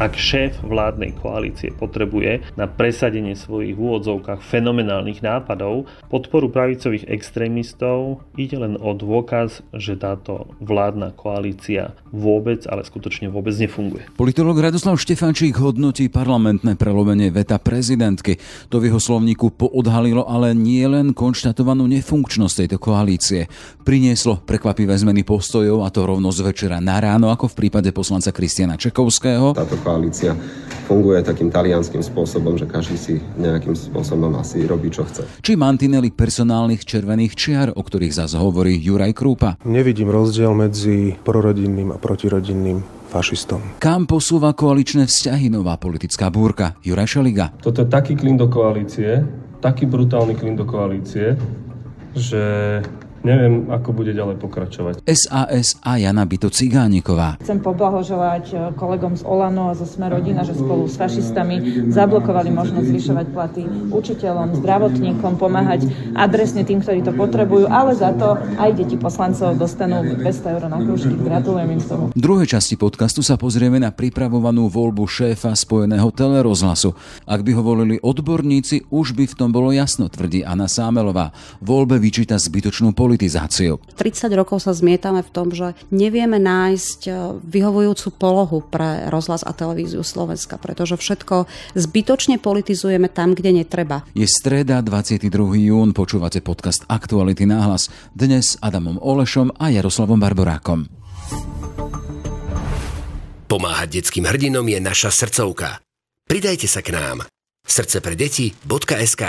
Ak šéf vládnej koalície potrebuje na presadenie svojich v úvodzovkách fenomenálnych nápadov podporu pravicových extrémistov, ide len o dôkaz, že táto vládna koalícia vôbec, ale skutočne vôbec nefunguje. Politolog Radoslav Štefančík hodnotí parlamentné prelomenie veta prezidentky. To v jeho slovníku poodhalilo ale nie len konštatovanú nefunkčnosť tejto koalície. Prinieslo prekvapivé zmeny postojov, a to rovno z večera na ráno, ako v prípade poslanca Kristiána Čekovského. Koalícia funguje takým talianským spôsobom, že každý si nejakým spôsobom asi robí, čo chce. Či mantinely personálnych červených čiar, o ktorých zase hovorí Juraj Krupa. Nevidím rozdiel medzi prorodinným a protirodinným fašistom. Kam posúva koaličné vzťahy nová politická búrka? Juraj Šeliga. Toto je taký klin do koalície, taký brutálny klin do koalície, že neviem, ako bude ďalej pokračovať. SAS a Jana Bitó Cigániková. Chcem poblahoželať kolegom z Olano a zo Sme rodina, že spolu s fašistami zablokovali možnosť zvyšovať platy učiteľom, zdravotníkom, pomáhať adresne tým, ktorí to potrebujú, ale za to aj deti poslancov dostanú 200 eur na krúžky. Gratulujem im z toho. V druhej časti podcastu sa pozrieme na pripravovanú voľbu šéfa Spojeného telerozhlasu. Ak by ho volili odborníci, už by v tom bolo jasno, tvrdí Anna Sámelová. Voľbe vyčíta zbytočnú politizáciu. 30 rokov sa zmietame v tom, že nevieme nájsť vyhovujúcu polohu pre rozhlas a televíziu Slovenska, pretože všetko zbytočne politizujeme tam, kde netreba. Je streda, 22. jún, počúvate podcast Aktuality na hlas. Dnes s Adamom Olešom a Jaroslavom Barborákom. Pomáhať detským hrdinom je naša srdcovka. Pridajte sa k nám. Srdcepredeti.sk.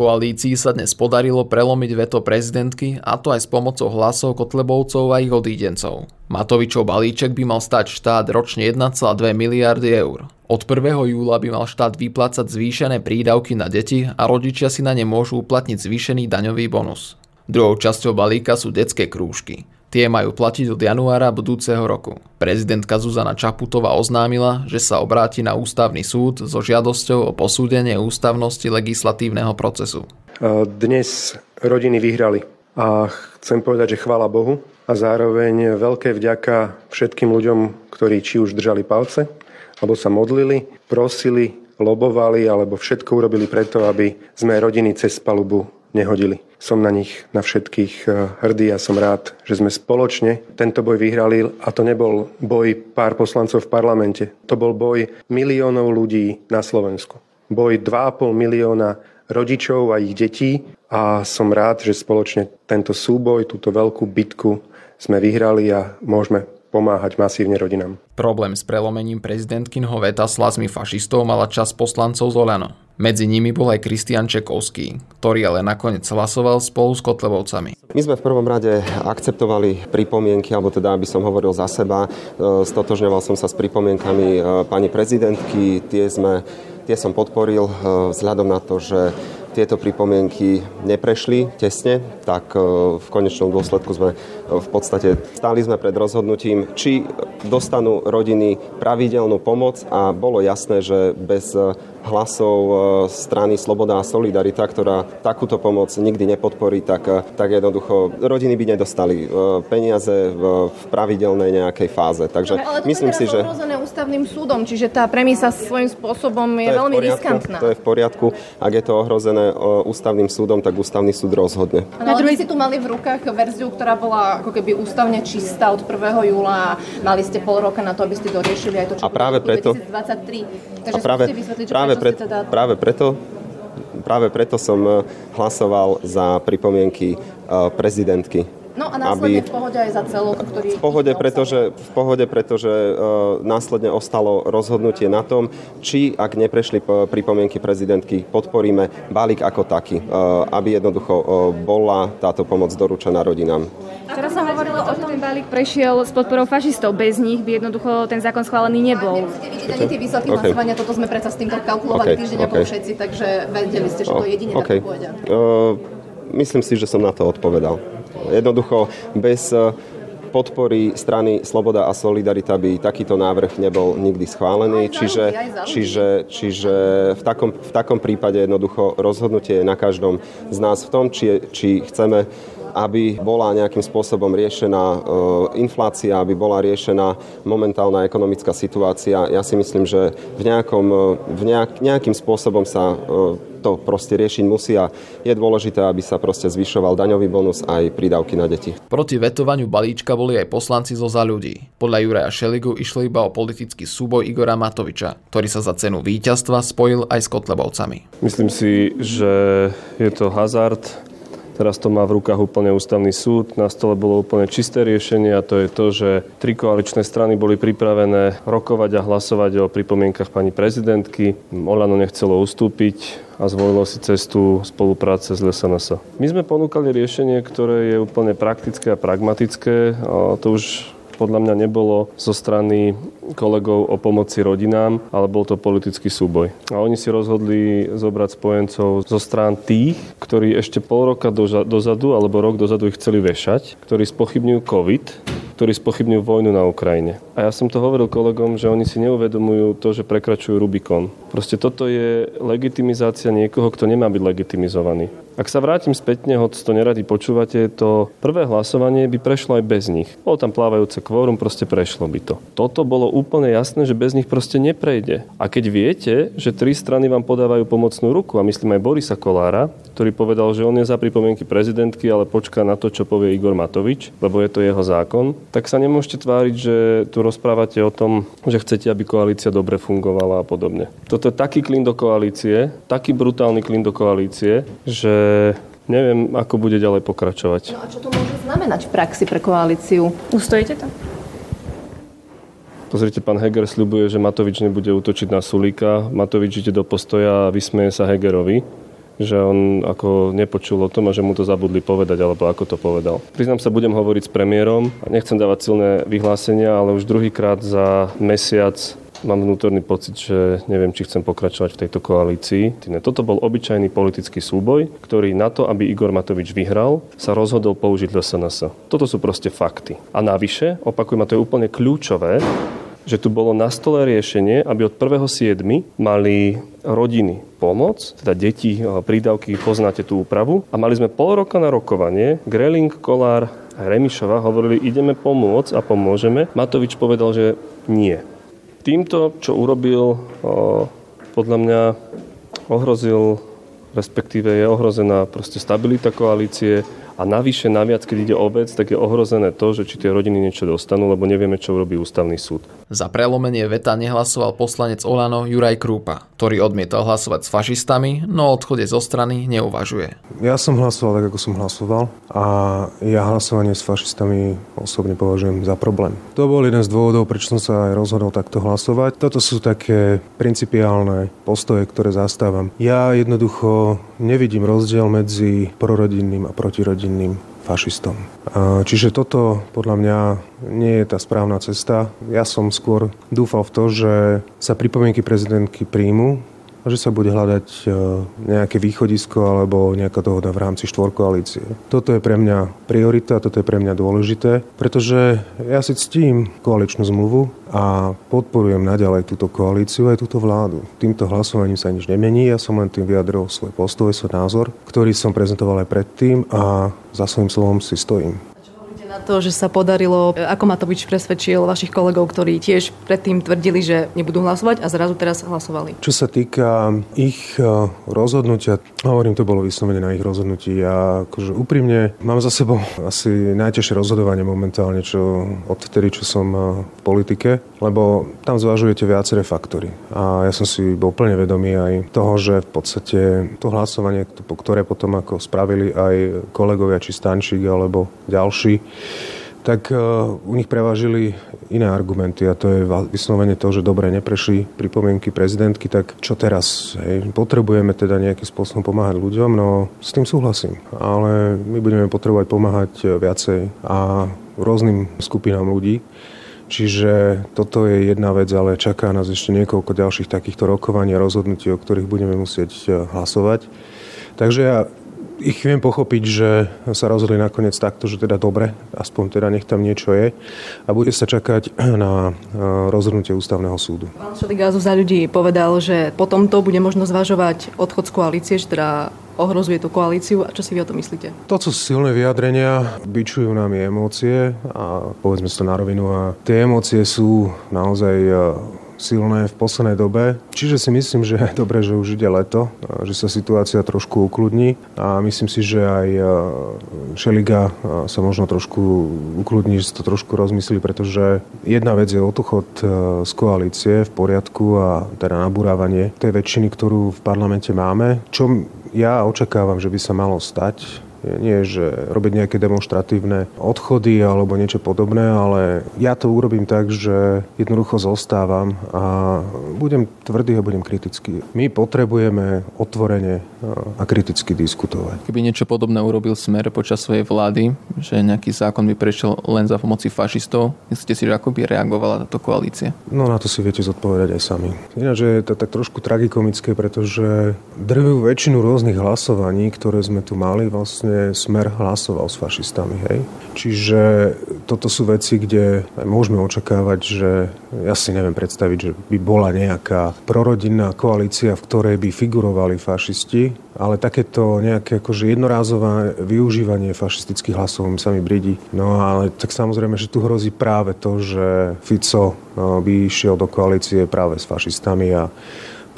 Koalícii sa dnes podarilo prelomiť veto prezidentky, a to aj s pomocou hlasov kotlebovcov a ich odídencov. Matovičov balíček by mal stáť štát ročne 1,2 miliardy eur. Od 1. júla by mal štát vyplácať zvýšené prídavky na deti a rodičia si na ne môžu uplatniť zvýšený daňový bonus. Druhou časťou balíka sú detské krúžky. Tie majú platiť od januára budúceho roku. Prezidentka Zuzana Čaputová oznámila, že sa obráti na ústavný súd so žiadosťou o posúdenie ústavnosti legislatívneho procesu. Dnes rodiny vyhrali a chcem povedať, že chvála Bohu, a zároveň veľké vďaka všetkým ľuďom, ktorí či už držali palce, alebo sa modlili, prosili, lobovali, alebo všetko urobili preto, aby sme rodiny cez palubu nehodili. Som na nich, na všetkých hrdý a som rád, že sme spoločne tento boj vyhrali, a to nebol boj pár poslancov v parlamente. To bol boj miliónov ľudí na Slovensku. Boj 2,5 milióna rodičov a ich detí, a som rád, že spoločne tento súboj, túto veľkú bitku sme vyhrali a môžeme pomáhať masívne rodinám. Problém s prelomením prezidentkynho veta slasmi fašistov mala časť poslancov z Olano. Medzi nimi bol aj Kristián Čekovský, ktorý ale nakoniec hlasoval spolu s kotlebovcami. My sme v prvom rade akceptovali pripomienky, alebo teda, aby som hovoril za seba, stotožňoval som sa s pripomienkami pani prezidentky, tie som podporil vzhľadom na to, že tieto pripomienky neprešli tesne, tak v konečnom dôsledku sme v podstate stáli pred rozhodnutím, či dostanú rodiny pravidelnú pomoc, a bolo jasné, že bez hlasov strany Sloboda a Solidarita, ktorá takúto pomoc nikdy nepodporí, tak jednoducho rodiny by nedostali peniaze v pravidelnej nejakej fáze. Takže ale myslím si, že ohrozené ústavným súdom, čiže tá premisa svojím spôsobom je veľmi riskantná. To je v poriadku, ak je to ohrozené ústavným súdom, tak ústavný súd rozhodne. No, ale vy si tu mali v rukách verziu, ktorá bola ako keby ústavne čistá od 1. júla. Mali ste pol roka na to, aby ste doriešili aj to, čo bude v 2023. Takže skúste vysvetliť, že prečo ste teda... Práve preto som hlasoval za pripomienky prezidentky. No a následne v pohode aj za celok, ktorý... V pohode, pretože následne ostalo rozhodnutie na tom, či ak neprešli pripomienky prezidentky, podporíme balík ako taký, aby jednoducho bola táto pomoc doručená rodinám. Teraz sa hovorilo o tom, že ten balík prešiel s podporou fašistov. Bez nich by jednoducho ten zákon schválený nebol. Nemusíte vidieť ani tie výsledky hlasovania, toto sme predsa s týmto kalkulovali týždeň ako všetci, takže vedeli ste, že to jedine tak pôjde. Myslím si, že som na to odpovedal. Jednoducho, bez podpory strany Sloboda a Solidarita by takýto návrh nebol nikdy schválený. Čiže v takom prípade jednoducho rozhodnutie je na každom z nás v tom, či chceme aby bola nejakým spôsobom riešená inflácia, aby bola riešená momentálna ekonomická situácia. Ja si myslím, že nejakým spôsobom sa to proste riešiť musí a je dôležité, aby sa proste zvyšoval daňový bonus aj prídavky na deti. Proti vetovaniu balíčka boli aj poslanci zo Za ľudí. Podľa Juraja Šeligu išlo iba o politický súboj Igora Matoviča, ktorý sa za cenu víťazstva spojil aj s Kotlebovcami. Myslím si, že je to hazard. Teraz to má v rukách úplne ústavný súd. Na stole bolo úplne čisté riešenie a to je to, že tri koaličné strany boli pripravené rokovať a hlasovať o pripomienkach pani prezidentky. Olano nechcelo ustúpiť a zvolilo si cestu spolupráce s SNS. My sme ponúkali riešenie, ktoré je úplne praktické a pragmatické. A to už podľa mňa nebolo zo strany kolegov o pomoci rodinám, ale bol to politický súboj. A oni si rozhodli zobrať spojencov zo strán tých, ktorí ešte pol roka dozadu alebo rok dozadu ich chceli vešať, ktorí spochybňujú COVID, ktorí spochybňujú vojnu na Ukrajine. A ja som to hovoril kolegom, že oni si neuvedomujú to, že prekračujú Rubikon. Proste toto je legitimizácia niekoho, kto nemá byť legitimizovaný. Ak sa vrátim spätne, hoď to neradi počúvate, to prvé hlasovanie by prešlo aj bez nich. Bolo tam plávajúce kvórum, proste prešlo by to. Toto bolo úplne jasné, že bez nich proste neprejde. A keď viete, že tri strany vám podávajú pomocnú ruku, a myslím aj Borisa Kolára, ktorý povedal, že on je za pripomienky prezidentky, ale počká na to, čo povie Igor Matovič, lebo je to jeho zákon. Tak sa nemôžete tváriť, že tu rozprávate o tom, že chcete, aby koalícia dobre fungovala a podobne. Toto je taký klin do koalície, taký brutálny klin do koalície, že neviem, ako bude ďalej pokračovať. No a čo to môže znamenať v praxi pre koalíciu? Ustojíte to? Pozrite, pán Heger sľubuje, že Matovič nebude útočiť na Sulíka. Matovič ide do Postoja a vysmeje sa Hegerovi, že on ako nepočul o tom a že mu to zabudli povedať, alebo ako to povedal. Priznám sa, budem hovoriť s premiérom. Nechcem dávať silné vyhlásenia, ale už druhýkrát za mesiac mám vnútorný pocit, že neviem, či chcem pokračovať v tejto koalícii. Toto bol obyčajný politický súboj, ktorý na to, aby Igor Matovič vyhral, sa rozhodol použiť SNS. Toto sú proste fakty. A navyše, opakujem, a to je úplne kľúčové, že tu bolo na stole riešenie, aby od 1.7. mali rodiny pomoc, teda deti, prídavky, poznáte tú úpravu. A mali sme pol roka na rokovanie. Greling, Kolár, Remišova hovorili, ideme pomôcť a pomôžeme. Matovič povedal, že nie. Týmto, čo urobil, podľa mňa ohrozil, respektíve je ohrozená proste stabilita koalície. A navyše, naviac, keď ide o vec, tak je ohrozené to, že či tie rodiny niečo dostanú, lebo nevieme, čo urobí ústavný súd. Za prelomenie veta nehlasoval poslanec Olano Juraj Krupa, ktorý odmietal hlasovať s fašistami, no o odchode zo strany neuvažuje. Ja som hlasoval tak, ako som hlasoval a ja hlasovanie s fašistami osobne považujem za problém. To bol jeden z dôvodov, prečo som sa aj rozhodol takto hlasovať. Toto sú také principiálne postoje, ktoré zastávam. Ja jednoducho nevidím rozdiel medzi prorodinným a protirodinným fašistom. Čiže toto podľa mňa nie je tá správna cesta. Ja som skôr dúfal v to, že sa pripomienky prezidentky príjmu a že sa bude hľadať nejaké východisko alebo nejaká dohoda v rámci štvorkoalície. Toto je pre mňa priorita, toto je pre mňa dôležité, pretože ja si ctím koaličnú zmluvu a podporujem naďalej túto koalíciu aj túto vládu. Týmto hlasovaním sa nič nemení, ja som len tým vyjadril svoj postoj, svoj názor, ktorý som prezentoval aj predtým a za svojím slovom si stojím. Na to, že sa podarilo, ako Matovič presvedčil vašich kolegov, ktorí tiež predtým tvrdili, že nebudú hlasovať a zrazu teraz hlasovali. Čo sa týka ich rozhodnutia, hovorím, to bolo vyslovene na ich rozhodnutí a akože úprimne mám za sebou asi najťažšie rozhodovanie momentálne, čo odtedy, čo som v politike, lebo tam zvažujete viaceré faktory. A ja som si bol plne vedomý aj toho, že v podstate to hlasovanie, ktoré potom ako spravili aj kolegovia, či Stančík alebo ďalší, tak u nich prevážili iné argumenty a to je vyslovene to, že dobre, neprešli pripomienky prezidentky, tak čo teraz? Hej, potrebujeme teda nejakým spôsobom pomáhať ľuďom, no s tým súhlasím, ale my budeme potrebovať pomáhať viacej a rôznym skupinám ľudí. Čiže toto je jedna vec, ale čaká nás ešte niekoľko ďalších takýchto rokovaní a rozhodnutí, o ktorých budeme musieť hlasovať. Takže ja ich viem pochopiť, že sa rozhodli nakoniec takto, že teda dobre, aspoň teda nech tam niečo je a bude sa čakať na rozhodnutie ústavného súdu. Pán Šeliga za ľudí povedal, že potom to bude možno zvažovať odchod z koalície, že teda ohrozuje tú koalíciu. A čo si vy o to myslíte? To sú silné vyjadrenia, bičujú nám emócie a povedzme si to na rovinu a tie emócie sú naozaj silné v poslednej dobe. Čiže si myslím, že je dobré, že už ide leto, že sa situácia trošku ukludní a myslím si, že aj Šeliga sa možno trošku ukludní, že to trošku rozmyslí, pretože jedna vec je odchod z koalície v poriadku a teda nabúrávanie tej väčšiny, ktorú v parlamente máme. Čo ja očakávam, že by sa malo stať, nie, že robiť nejaké demonštratívne odchody alebo niečo podobné, ale ja to urobím tak, že jednoducho zostávam a budem tvrdý a budem kritický. My potrebujeme otvorene a kriticky diskutovať. Keby niečo podobné urobil Smer počas svojej vlády, že nejaký zákon by prešiel len za pomoci fašistov, myslíte si, že ako by reagovala táto koalícia? No na to si viete zodpovedať aj sami. Ináč je to tak trošku tragikomické, pretože drvivú väčšinu rôznych hlasovaní, ktoré sme tu mali, vlastne Smer hlasoval s fašistami, hej. Čiže toto sú veci, kde môžeme očakávať, že ja si neviem predstaviť, že by bola nejaká prorodinná koalícia, v ktorej by figurovali fašisti, ale takéto nejaké akože jednorázové využívanie fašistických hlasov mi sami bridí. No ale tak samozrejme, že tu hrozí práve to, že Fico by išiel do koalície práve s fašistami a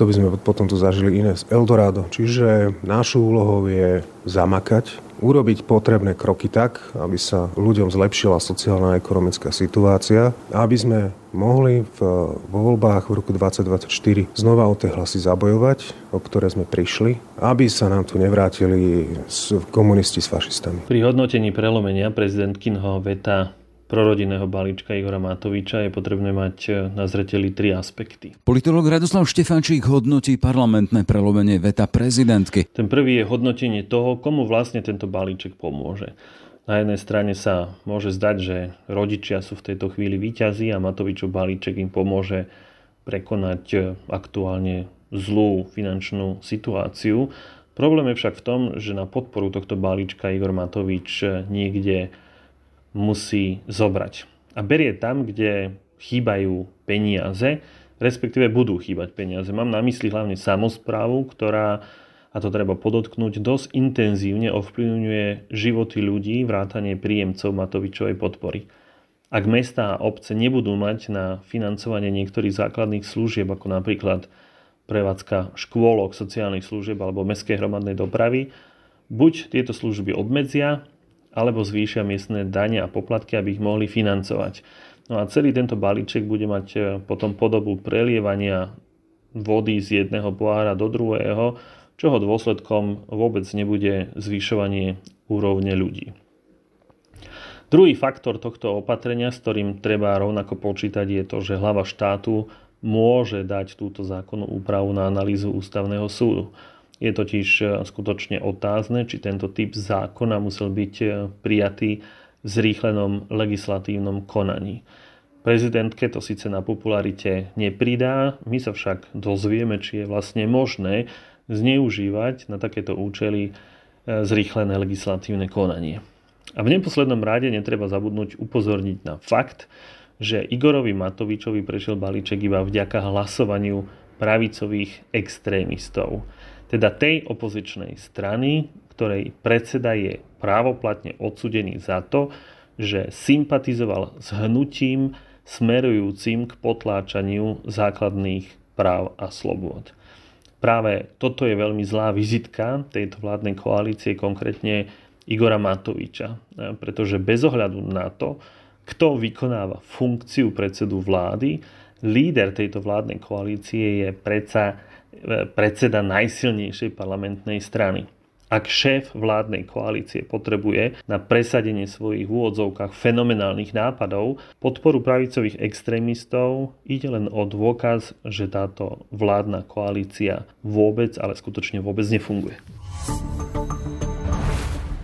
to by sme potom tu zažili iné z Eldorado. Čiže našou úlohou je zamakať, urobiť potrebné kroky tak, aby sa ľuďom zlepšila sociálna a ekonomická situácia, aby sme mohli vo voľbách v roku 2024 znova o tie hlasy zabojovať, o ktoré sme prišli, aby sa nám tu nevrátili komunisti s fašistami. Pri hodnotení prelomenia prezidentkinho veta prorodinného balíčka Igora Matoviča je potrebné mať na zreteli tri aspekty. Politológ Radoslav Štefančík hodnotí parlamentné prelomenie veta prezidentky. Ten prvý je hodnotenie toho, komu vlastne tento balíček pomôže. Na jednej strane sa môže zdať, že rodičia sú v tejto chvíli víťazi a Matovičov balíček im pomôže prekonať aktuálne zlú finančnú situáciu. Problém je však v tom, že na podporu tohto balíčka Igor Matovič niekde musí zobrať. A berie tam, kde chýbajú peniaze, respektíve budú chýbať peniaze. Mám na mysli hlavne samosprávu, ktorá, a to treba podotknúť, dosť intenzívne ovplyvňuje životy ľudí, vrátane príjemcov Matovičovej podpory. Ak mestá a obce nebudú mať na financovanie niektorých základných služieb, ako napríklad prevádzka škôlok, sociálnych služieb alebo mestskej hromadnej dopravy, buď tieto služby obmedzia, alebo zvýšia miestne dane a poplatky, aby ich mohli financovať. No a celý tento balíček bude mať potom podobu prelievania vody z jedného pohára do druhého, čoho dôsledkom vôbec nebude zvyšovanie úrovne ľudí. Druhý faktor tohto opatrenia, s ktorým treba rovnako počítať, je to, že hlava štátu môže dať túto zákonnú úpravu na analýzu ústavného súdu. Je totiž skutočne otázne, či tento typ zákona musel byť prijatý v zrýchlenom legislatívnom konaní. Prezidentke to síce na popularite nepridá, my sa však dozvieme, či je vlastne možné zneužívať na takéto účely zrýchlené legislatívne konanie. A v neposlednom rade netreba zabudnúť upozorniť na fakt, že Igorovi Matovičovi prešiel balíček iba vďaka hlasovaniu pravicových extrémistov. Teda tej opozičnej strany, ktorej predseda je právoplatne odsúdený za to, že sympatizoval s hnutím smerujúcim k potláčaniu základných práv a slobôd. Práve toto je veľmi zlá vizitka tejto vládnej koalície, konkrétne Igora Matoviča, pretože bez ohľadu na to, kto vykonáva funkciu predsedu vlády, líder tejto vládnej koalície je predsa predseda najsilnejšej parlamentnej strany. Ak šéf vládnej koalície potrebuje na presadenie svojich v úvodzovkách fenomenálnych nápadov podporu pravicových extrémistov, ide len o dôkaz, že táto vládna koalícia vôbec, ale skutočne vôbec nefunguje.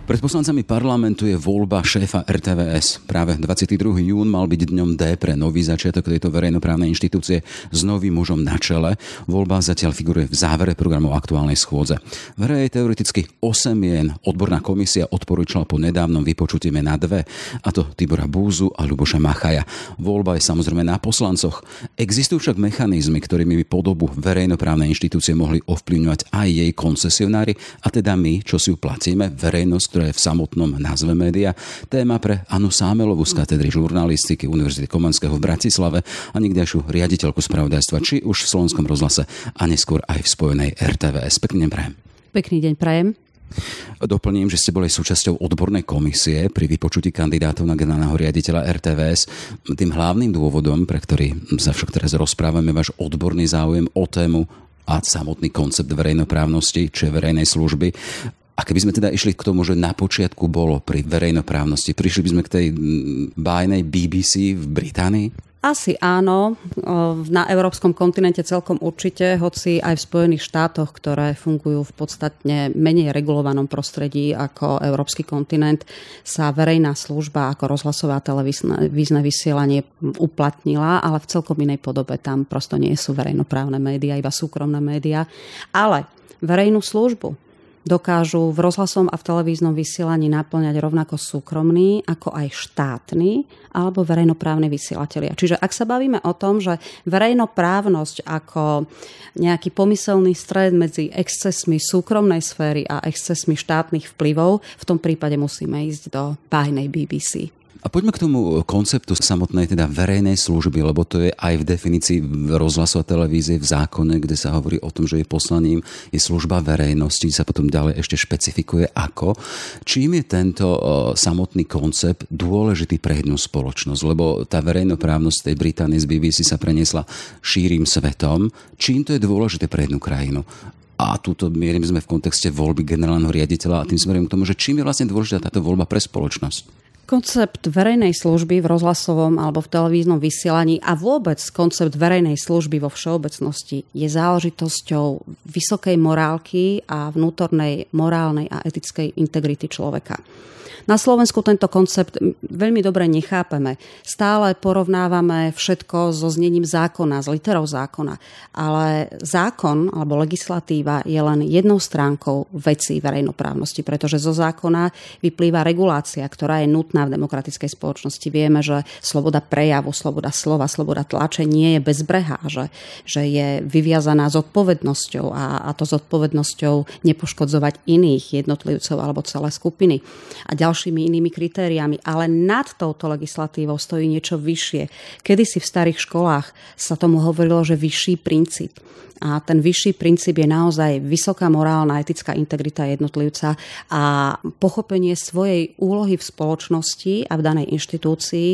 Pred poslancami parlamentu je voľba šéfa RTVS. Práve 22. jún mal byť dňom D pre nový začiatok tejto verejnoprávnej inštitúcie s novým mužom na čele. Voľba zatiaľ figuruje v závere programov aktuálnej schôdze. V hre je teoreticky 8 mien. Odborná komisia odporúčila po nedávnom vypočutí na 2, a to Tibora Búzu a Ľuboša Machaja. Voľba je samozrejme na poslancoch. Existujú však mechanizmy, ktorými by podobu verejnoprávnej inštitúcie mohli ovplyvňovať aj jej koncesionári, a teda my, čo si ju platíme, verejnosť, ktorá je v samotnom názve média. Téma pre Annu Sámelovú z katedry žurnalistiky Univerzity Komenského v Bratislave a nikdejšiu riaditeľku spravodajstva, či už v Slovenskom rozhlase a neskôr aj v spojenej RTVS. Pekný deň prajem. Pekný deň prajem. Doplním, že ste boli súčasťou odbornej komisie pri vypočutí kandidátov na generálneho riaditeľa RTVS. Tým hlavným dôvodom, pre ktorý sa však teraz rozprávame, váš odborný záujem o tému a samotný koncept verejnoprávnosti či verejnej služby. A keby sme teda išli k tomu, že na počiatku bolo pri verejnoprávnosti, prišli by sme k tej bájnej BBC v Británii? Asi áno, na európskom kontinente celkom určite, hoci aj v Spojených štátoch, ktoré fungujú v podstatne menej regulovanom prostredí ako európsky kontinent, sa verejná služba ako rozhlasová televízne vysielanie uplatnila, ale v celkom inej podobe. Tam prosto nie sú verejnoprávne médiá, iba súkromné médiá, ale verejnú službu dokážu v rozhlasom a v televíznom vysielaní napĺňať rovnako súkromní, ako aj štátni alebo verejnoprávni vysielatelia. Čiže ak sa bavíme o tom, že verejnoprávnosť ako nejaký pomyselný stred medzi excesmi súkromnej sféry a excesmi štátnych vplyvov, v tom prípade musíme ísť do bájnej BBC. A poďme k tomu konceptu samotnej teda verejnej služby, lebo to je aj v definícii rozhlasu a televízie v zákone, kde sa hovorí o tom, že je poslaním je služba verejnosti, sa potom ďalej ešte špecifikuje ako. Čím je tento samotný koncept dôležitý pre jednu spoločnosť, lebo tá verejnoprávnosť tej Británie z BBC sa preniesla širým svetom. Čím to je dôležité pre jednu krajinu? A túto mierim sme v kontexte voľby generálneho riaditeľa a tým smerom k tomu, že čím je vlastne dôležitá táto voľba pre spoločnosť? Koncept verejnej služby v rozhlasovom alebo v televíznom vysielaní a vôbec koncept verejnej služby vo všeobecnosti je záležitosťou vysokej morálky a vnútornej morálnej a etickej integrity človeka. Na Slovensku tento koncept veľmi dobre nechápeme. Stále porovnávame všetko so znením zákona, s literou zákona, ale zákon alebo legislatíva je len jednou stránkou vecí verejnoprávnosti, pretože zo zákona vyplýva regulácia, ktorá je nutná v demokratickej spoločnosti. Vieme, že sloboda prejavu, sloboda slova, sloboda tlače nie je bezbrehá, že je vyviazaná zodpovednosťou a to zodpovednosťou nepoškodzovať iných jednotlivcov alebo celé skupiny a ďalšími inými kritériami. Ale nad touto legislatívou stojí niečo vyššie. Kedysi v starých školách sa tomu hovorilo, že vyšší princíp. A ten vyšší princíp je naozaj vysoká morálna, etická integrita jednotlivca a pochopenie svojej úlohy v spoločnosti a v danej inštitúcii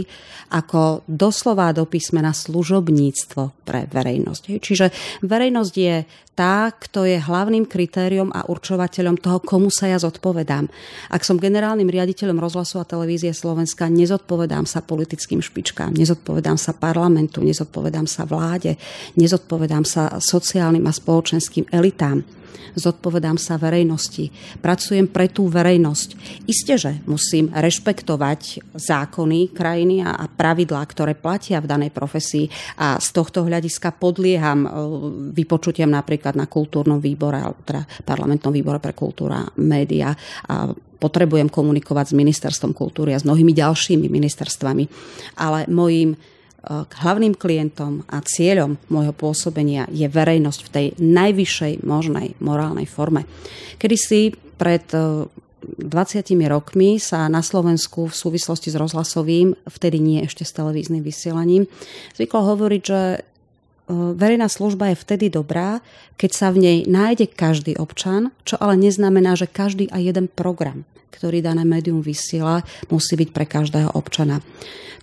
ako doslova do písmena služobníctvo pre verejnosť. Čiže verejnosť je tá, kto je hlavným kritériom a určovateľom toho, komu sa ja zodpovedám. Ak som generálnym riaditeľom rozhlasu a televízie Slovenska, nezodpovedám sa politickým špičkám, nezodpovedám sa parlamentu, nezodpovedám sa vláde, nezodpovedám sa sociálnym a spoločenským elitám. Zodpovedám sa verejnosti. Pracujem pre tú verejnosť. Istéže musím rešpektovať zákony krajiny a pravidlá, ktoré platia v danej profesii a z tohto hľadiska podlieham vypočutiam napríklad na kultúrnom výbore alebo teda parlamentnom výbore pre kultúra, média a potrebujem komunikovať s ministerstvom kultúry a s mnohými ďalšími ministerstvami. Ale mojím hlavným klientom a cieľom môjho pôsobenia je verejnosť v tej najvyššej možnej morálnej forme. Kedysi pred 20 rokmi sa na Slovensku v súvislosti s rozhlasovým, vtedy nie ešte s televíznym vysielaním, zvyklo hovoriť, že verejná služba je vtedy dobrá, keď sa v nej nájde každý občan, čo ale neznamená, že každý a jeden program, ktorý dané médium vysiela, musí byť pre každého občana.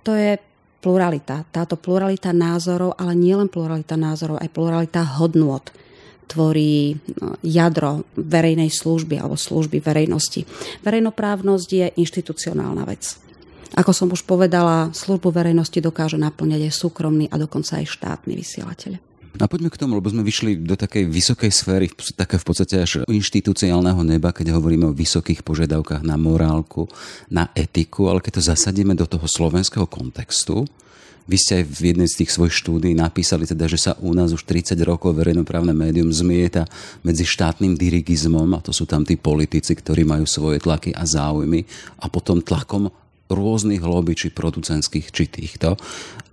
To je pluralita. Táto pluralita názorov, ale nielen pluralita názorov, aj pluralita hodnôt tvorí jadro verejnej služby alebo služby verejnosti. Verejnoprávnosť je inštitucionálna vec. Ako som už povedala, službu verejnosti dokáže naplňať aj súkromný a dokonca aj štátny vysielateľ. A poďme k tomu, lebo sme vyšli do takej vysokej sféry, také v podstate až inštitucionálneho neba, keď hovoríme o vysokých požiadavkách na morálku, na etiku, ale keď to zasadíme do toho slovenského kontextu, vy ste aj v jednej z tých svojich štúdií napísali teda, že sa u nás už 30 rokov verejnoprávne médium zmieta medzi štátnym dirigizmom, a to sú tam tí politici, ktorí majú svoje tlaky a záujmy, a potom tlakom rôznych lobby, či producentských, či týchto.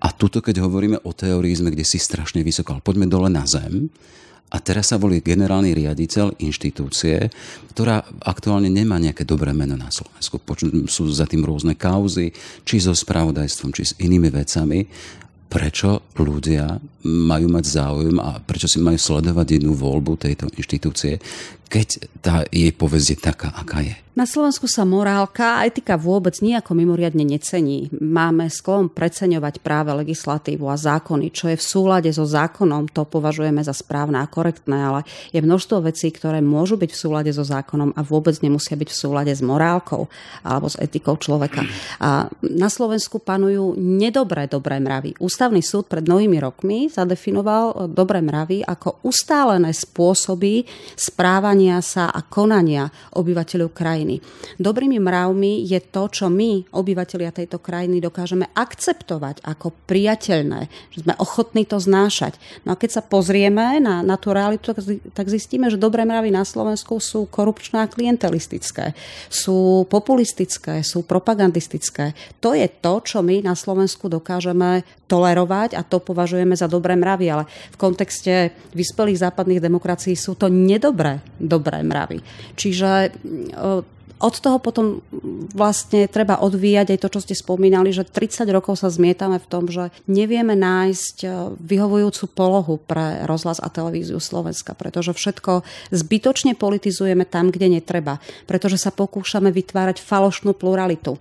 A tuto, keď hovoríme o teorizme, kde si strašne vysoko, ale poďme dole na zem. A teraz sa volí generálny riaditeľ inštitúcie, ktorá aktuálne nemá nejaké dobré meno na Slovensku. Sú za tým rôzne kauzy, či so spravodajstvom, či s inými vecami. Prečo ľudia majú mať záujem a prečo si majú sledovať jednu voľbu tejto inštitúcie, keď tá jej povesť je taká, aká je? Na Slovensku sa morálka a etika vôbec nejako mimoriadne necení. Máme sklon preceňovať práve legislatívu a zákony, čo je v súlade so zákonom, to považujeme za správne a korektné, ale je množstvo vecí, ktoré môžu byť v súlade so zákonom a vôbec nemusia byť v súlade s morálkou alebo s etikou človeka. A na Slovensku panujú nedobré mravy. Ústavný súd pred mnohými rokmi zadefinoval dobré mravy ako ustálené spôsoby správania sa a konania obyvateľov krajiny. Dobrými mravmi je to, čo my, obyvateľia tejto krajiny, dokážeme akceptovať ako priateľné, že sme ochotní to znášať. No a keď sa pozrieme na tú realitu, tak zistíme, že dobré mravy na Slovensku sú korupčné a klientelistické, sú populistické, sú propagandistické. To je to, čo my na Slovensku dokážeme tolerovať a to považujeme za dobré mravy, ale v kontexte vyspelých západných demokracií sú to nedobré mravy. Čiže od toho potom vlastne treba odvíjať aj to, čo ste spomínali, že 30 rokov sa zmietame v tom, že nevieme nájsť vyhovujúcu polohu pre rozhlas a televíziu Slovenska, pretože všetko zbytočne politizujeme tam, kde netreba, pretože sa pokúšame vytvárať falošnú pluralitu.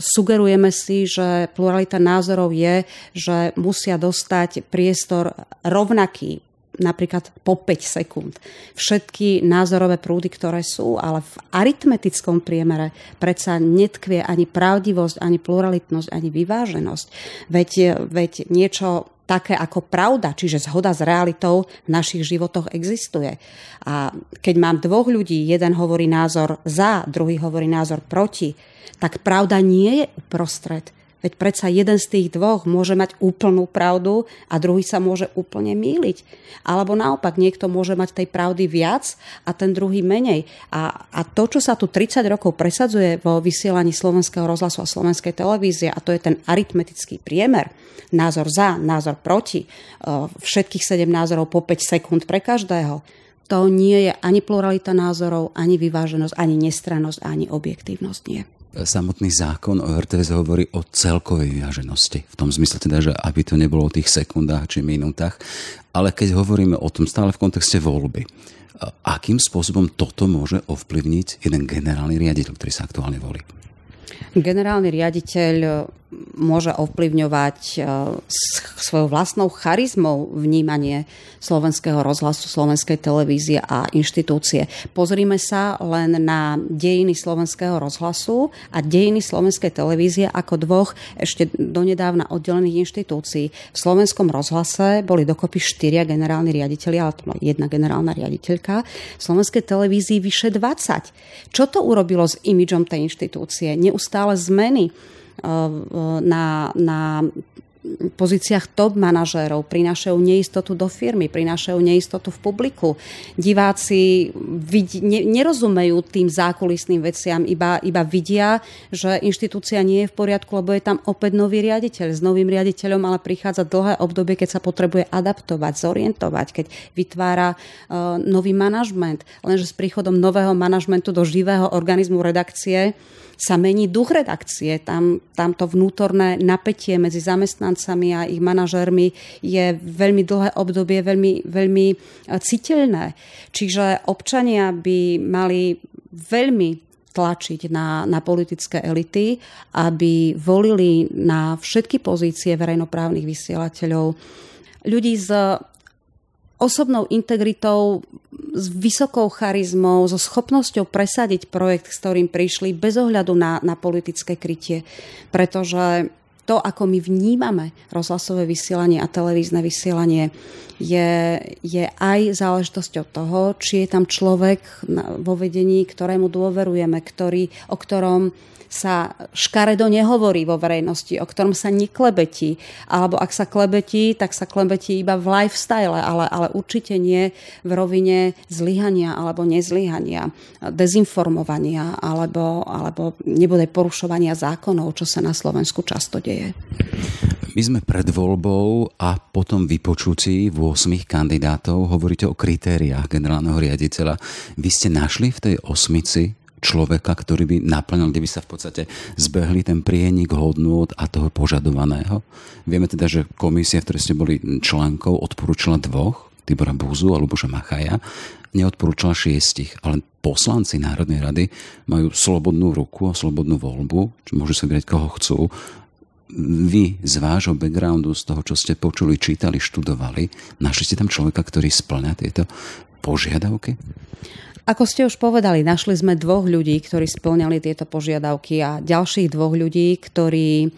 Sugerujeme si, že pluralita názorov je, že musia dostať priestor rovnaký, napríklad po 5 sekúnd. Všetky názorové prúdy, ktoré sú, ale v aritmetickom priemere predsa netkvie ani pravdivosť, ani pluralitnosť, ani vyváženosť. Veď niečo také ako pravda, čiže zhoda s realitou v našich životoch existuje. A keď mám dvoch ľudí, jeden hovorí názor za, druhý hovorí názor proti, tak pravda nie je uprostred. Veď predsa jeden z tých dvoch môže mať úplnú pravdu a druhý sa môže úplne mýliť. Alebo naopak, niekto môže mať tej pravdy viac a ten druhý menej. A to, čo sa tu 30 rokov presadzuje vo vysielaní Slovenského rozhlasu a Slovenskej televízie, a to je ten aritmetický priemer, názor za, názor proti, všetkých 7 názorov po 5 sekúnd pre každého, to nie je ani pluralita názorov, ani vyváženosť, ani nestrannosť, ani objektívnosť nie. Samotný zákon o RTVS hovorí o celkovej vyváženosti. V tom zmysle teda, že aby to nebolo o tých sekundách či minútach. Ale keď hovoríme o tom stále v kontexte voľby, akým spôsobom toto môže ovplyvniť jeden generálny riaditeľ, ktorý sa aktuálne volí? Generálny riaditeľ môže ovplyvňovať svojou vlastnou charizmou vnímanie Slovenského rozhlasu, Slovenskej televízie a inštitúcie. Pozrime sa len na dejiny Slovenského rozhlasu a dejiny Slovenskej televízie ako dvoch ešte donedávna oddelených inštitúcií. V Slovenskom rozhlase boli dokopy 4 generálni riaditelia, ale to bola 1 generálna riaditeľka. V Slovenskej televízii vyše 20. Čo to urobilo s imidžom tej inštitúcie? Neustále zmeny na pozíciách top manažérov, prinášajú neistotu do firmy, prinášajú neistotu v publiku. Diváci nerozumejú tým zákulisným veciam, iba vidia, že inštitúcia nie je v poriadku, lebo je tam opäť nový riaditeľ. S novým riaditeľom ale prichádza dlhé obdobie, keď sa potrebuje adaptovať, zorientovať, keď vytvára nový manažment. Lenže s príchodom nového manažmentu do živého organizmu redakcie sa mení duch redakcie. Tam to vnútorné napätie medzi zamestnancami a ich manažérmi je veľmi dlhé obdobie, veľmi, veľmi citeľné. Čiže občania by mali veľmi tlačiť na politické elity, aby volili na všetky pozície verejnoprávnych vysielateľov ľudí s osobnou integritou, s vysokou charizmou, so schopnosťou presadiť projekt, s ktorým prišli, bez ohľadu na politické krytie. Pretože to, ako my vnímame rozhlasové vysielanie a televízne vysielanie, je aj záležitosťou toho, či je tam človek vo vedení, ktorému dôverujeme, o ktorom sa škaredo nehovorí vo verejnosti, o ktorom sa neklebetí. Alebo ak sa klebetí, tak sa klebetí iba v lifestyle, ale určite nie v rovine zlyhania alebo nezlyhania, dezinformovania alebo nebodaj porušovania zákonov, čo sa na Slovensku často deje. My sme pred voľbou a potom vypočutí 8 kandidátov. Hovoríte o kritériách generálneho riaditeľa. Vy ste našli v tej osmici človeka, ktorý by naplňal, kde by sa v podstate zbehli ten prienik hodnôt a toho požadovaného. Vieme teda, že komisia, v ktorej ste boli členkou, odporúčila 2, Tibora Búzu a Ľuboša Machaja, neodporúčila 6, ale poslanci Národnej rady majú slobodnú ruku a slobodnú voľbu, môžu sa vybrať, koho chcú. Vy z vášho backgroundu, z toho, čo ste počuli, čítali, študovali, našli ste tam človeka, ktorý splňa tieto požiadavky? Ako ste už povedali, našli sme 2 ľudí, ktorí splňali tieto požiadavky a ďalších 2 ľudí, ktorí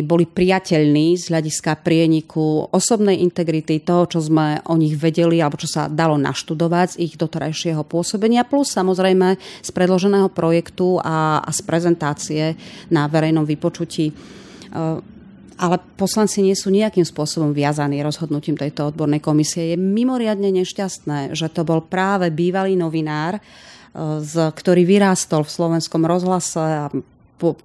boli priateľní z hľadiska prieniku osobnej integrity, toho, čo sme o nich vedeli alebo čo sa dalo naštudovať z ich doterajšieho pôsobenia, plus samozrejme z predloženého projektu a z prezentácie na verejnom vypočutí. Ale poslanci nie sú nejakým spôsobom viazaní rozhodnutím tejto odbornej komisie. Je mimoriadne nešťastné, že to bol práve bývalý novinár, ktorý vyrástol v Slovenskom rozhlase a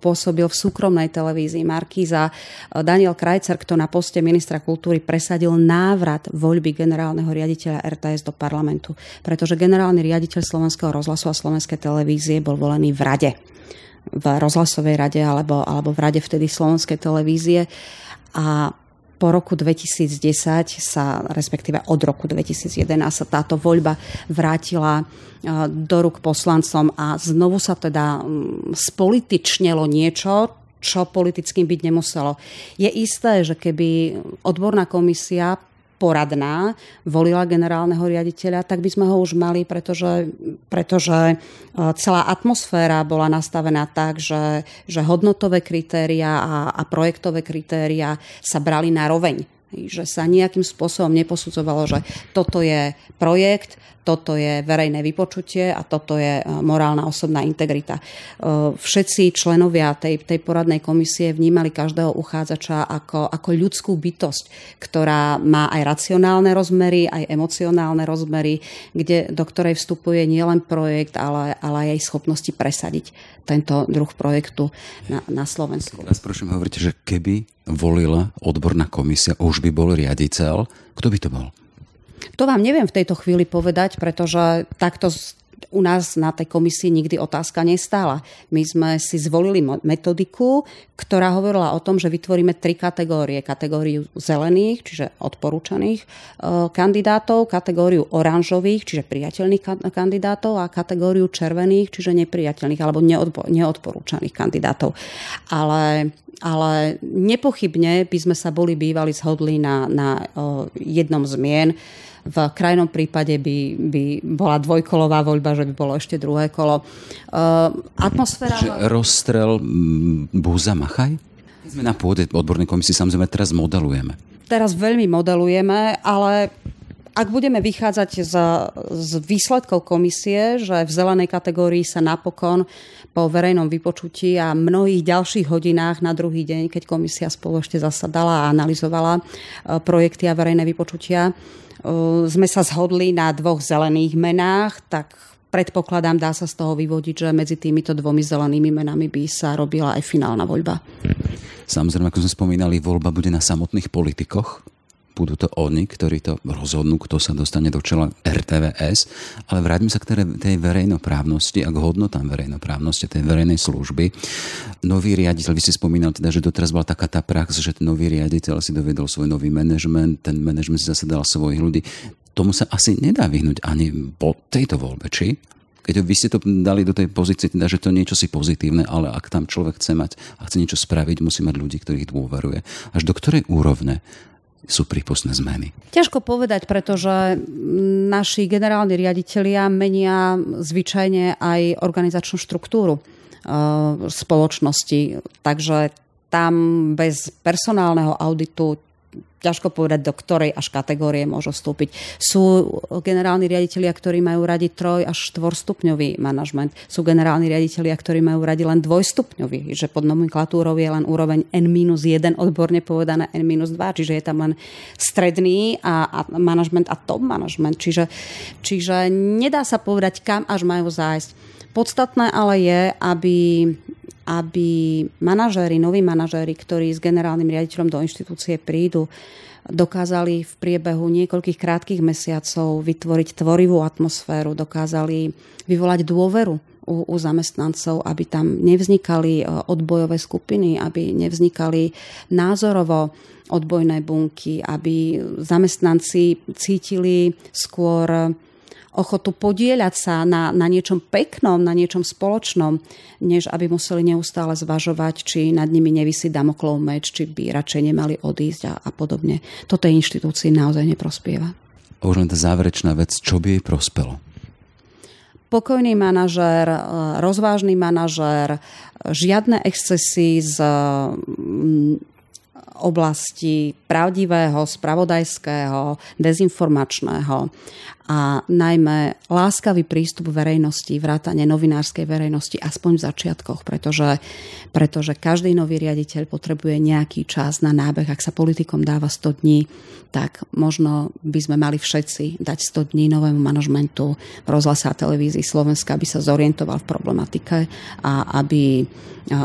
pôsobil v súkromnej televízii Markýza, Daniel Krajcer, kto na poste ministra kultúry presadil návrat voľby generálneho riaditeľa RTS do parlamentu. Pretože generálny riaditeľ Slovenského rozhlasu a Slovenskej televízie bol volený v rade. V rozhlasovej rade alebo v rade vtedy Slovenskej televízie. A po roku 2010 sa, respektíve od roku 2011 sa táto voľba vrátila do rúk poslancom a znovu sa teda spolitičnelo niečo, čo politickým byť nemuselo. Je isté, že keby odborná komisia poradná volila generálneho riaditeľa, tak by sme ho už mali, pretože celá atmosféra bola nastavená tak, že hodnotové kritériá a projektové kritériá sa brali na roveň. Že sa nejakým spôsobom neposudzovalo, že toto je projekt, toto je verejné vypočutie a toto je morálna osobná integrita. Všetci členovia tej poradnej komisie vnímali každého uchádzača ako ľudskú bytosť, ktorá má aj racionálne rozmery, aj emocionálne rozmery, do ktorej vstupuje nielen projekt, ale aj schopnosti presadiť tento druh projektu na Slovensku. Teraz prosím, hovoríte, že keby volila odborná komisia, už by bol riaditeľ. Kto by to bol? To vám neviem v tejto chvíli povedať, pretože takto u nás na tej komisii nikdy otázka nestála. My sme si zvolili metodiku, ktorá hovorila o tom, že vytvoríme 3 kategórie. Kategóriu zelených, čiže odporúčaných kandidátov, kategóriu oranžových, čiže priateľných kandidátov a kategóriu červených, čiže nepriateľných alebo neodporúčaných kandidátov. Ale nepochybne by sme sa boli bývali zhodli na jednom zmien. V krajnom prípade by bola dvojkolová voľba, že by bolo ešte druhé kolo. Atmosféra... Čiže rozstrel Búza Machaj? My sme na pôde odbornej komisie, samozrejme teraz modelujeme. Teraz veľmi modelujeme, ale... Ak budeme vychádzať z výsledkov komisie, že v zelenej kategórii sa napokon po verejnom vypočutí a mnohých ďalších hodinách na druhý deň, keď komisia spolu ešte zasadala a analyzovala projekty a verejné vypočutia, sme sa zhodli na 2 zelených menách, tak predpokladám, dá sa z toho vyvodiť, že medzi týmito 2 zelenými menami by sa robila aj finálna voľba. Samozrejme, ako sme spomínali, voľba bude na samotných politikoch. Budú to oni, ktorí to rozhodnú, kto sa dostane do čela RTVS, ale vráťme sa k tej verejnoprávnosti a k hodnotám verejnoprávnosti, tej verejnej služby. Nový riaditeľ, vy ste spomínali teda, že doteraz bola taká tá prax, že ten nový riaditeľ si dovedol svoj nový manažment, ten manažment si zase dal svojich ľudí. Tomu sa asi nedá vyhnúť ani po tejto voľbe, či? Keď vy ste to dali do tej pozície, teda, že to niečo si pozitívne, ale ak tam človek chce mať a chce niečo spraviť, musí mať ľudí, ktorých dôveruje. Až do ktorej úrovne sú prípustné zmeny? Ťažko povedať, pretože naši generálni riaditelia menia zvyčajne aj organizačnú štruktúru spoločnosti. Takže tam bez personálneho auditu ťažko povedať, do ktorej až kategórie môžu vstúpiť. Sú generálni riaditelia, ktorí majú radi 3- až 4-stupňový manažment. Sú generálni riaditelia, ktorí majú radi len 2-stupňový, že pod nomenklatúrou je len úroveň N-1, odborne povedané N-2, čiže je tam len stredný a manažment a top manažment. Čiže nedá sa povedať, kam až majú zájsť. Podstatné ale je, aby manažéri, noví manažéri, ktorí s generálnym riaditeľom do inštitúcie prídu, dokázali v priebehu niekoľkých krátkych mesiacov vytvoriť tvorivú atmosféru, dokázali vyvolať dôveru u zamestnancov, aby tam nevznikali odbojové skupiny, aby nevznikali názorovo odbojné bunky, aby zamestnanci cítili skôr ochotu podieľať sa na niečom peknom, na niečom spoločnom, než aby museli neustále zvažovať, či nad nimi nevisí Damoklov meč, či by radšej nemali odísť a podobne. To tej inštitúcii naozaj neprospieva. A už len tá záverečná vec, čo by jej prospelo? Pokojný manažér, rozvážny manažér, žiadne excesy z oblasti pravdivého, spravodajského, dezinformačného a najmä láskavý prístup verejnosti, vrátane novinárskej verejnosti, aspoň v začiatkoch, pretože každý nový riaditeľ potrebuje nejaký čas na nábeh. Ak sa politikom dáva 100 dní, tak možno by sme mali všetci dať 100 dní novému manažmentu v rozhlase a televízii Slovenska, aby sa zorientoval v problematike a aby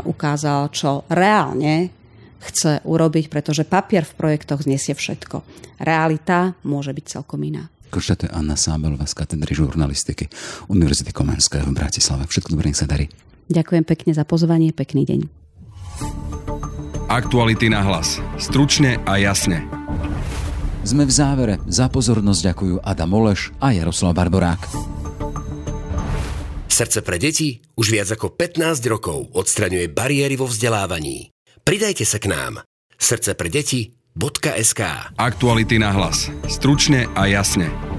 ukázal, čo reálne chce urobiť, pretože papier v projektoch znesie všetko. Realita môže byť celkom iná. Konštatuje Anna Sámelová z katedry žurnalistiky Univerzity Komenského v Bratislave. Všetko dobré, nech sa darí. Ďakujem pekne za pozvanie, pekný deň. Aktuality na hlas. Stručne a jasne. Sme v závere. Za pozornosť ďakujú Adam Oleš a Jaroslav Barborák. Srdce pre deti už viac ako 15 rokov odstraňuje bariéry vo vzdelávaní. Pridajte sa k nám. Srdcepredeti.sk. Aktuality na hlas. Stručne a jasne.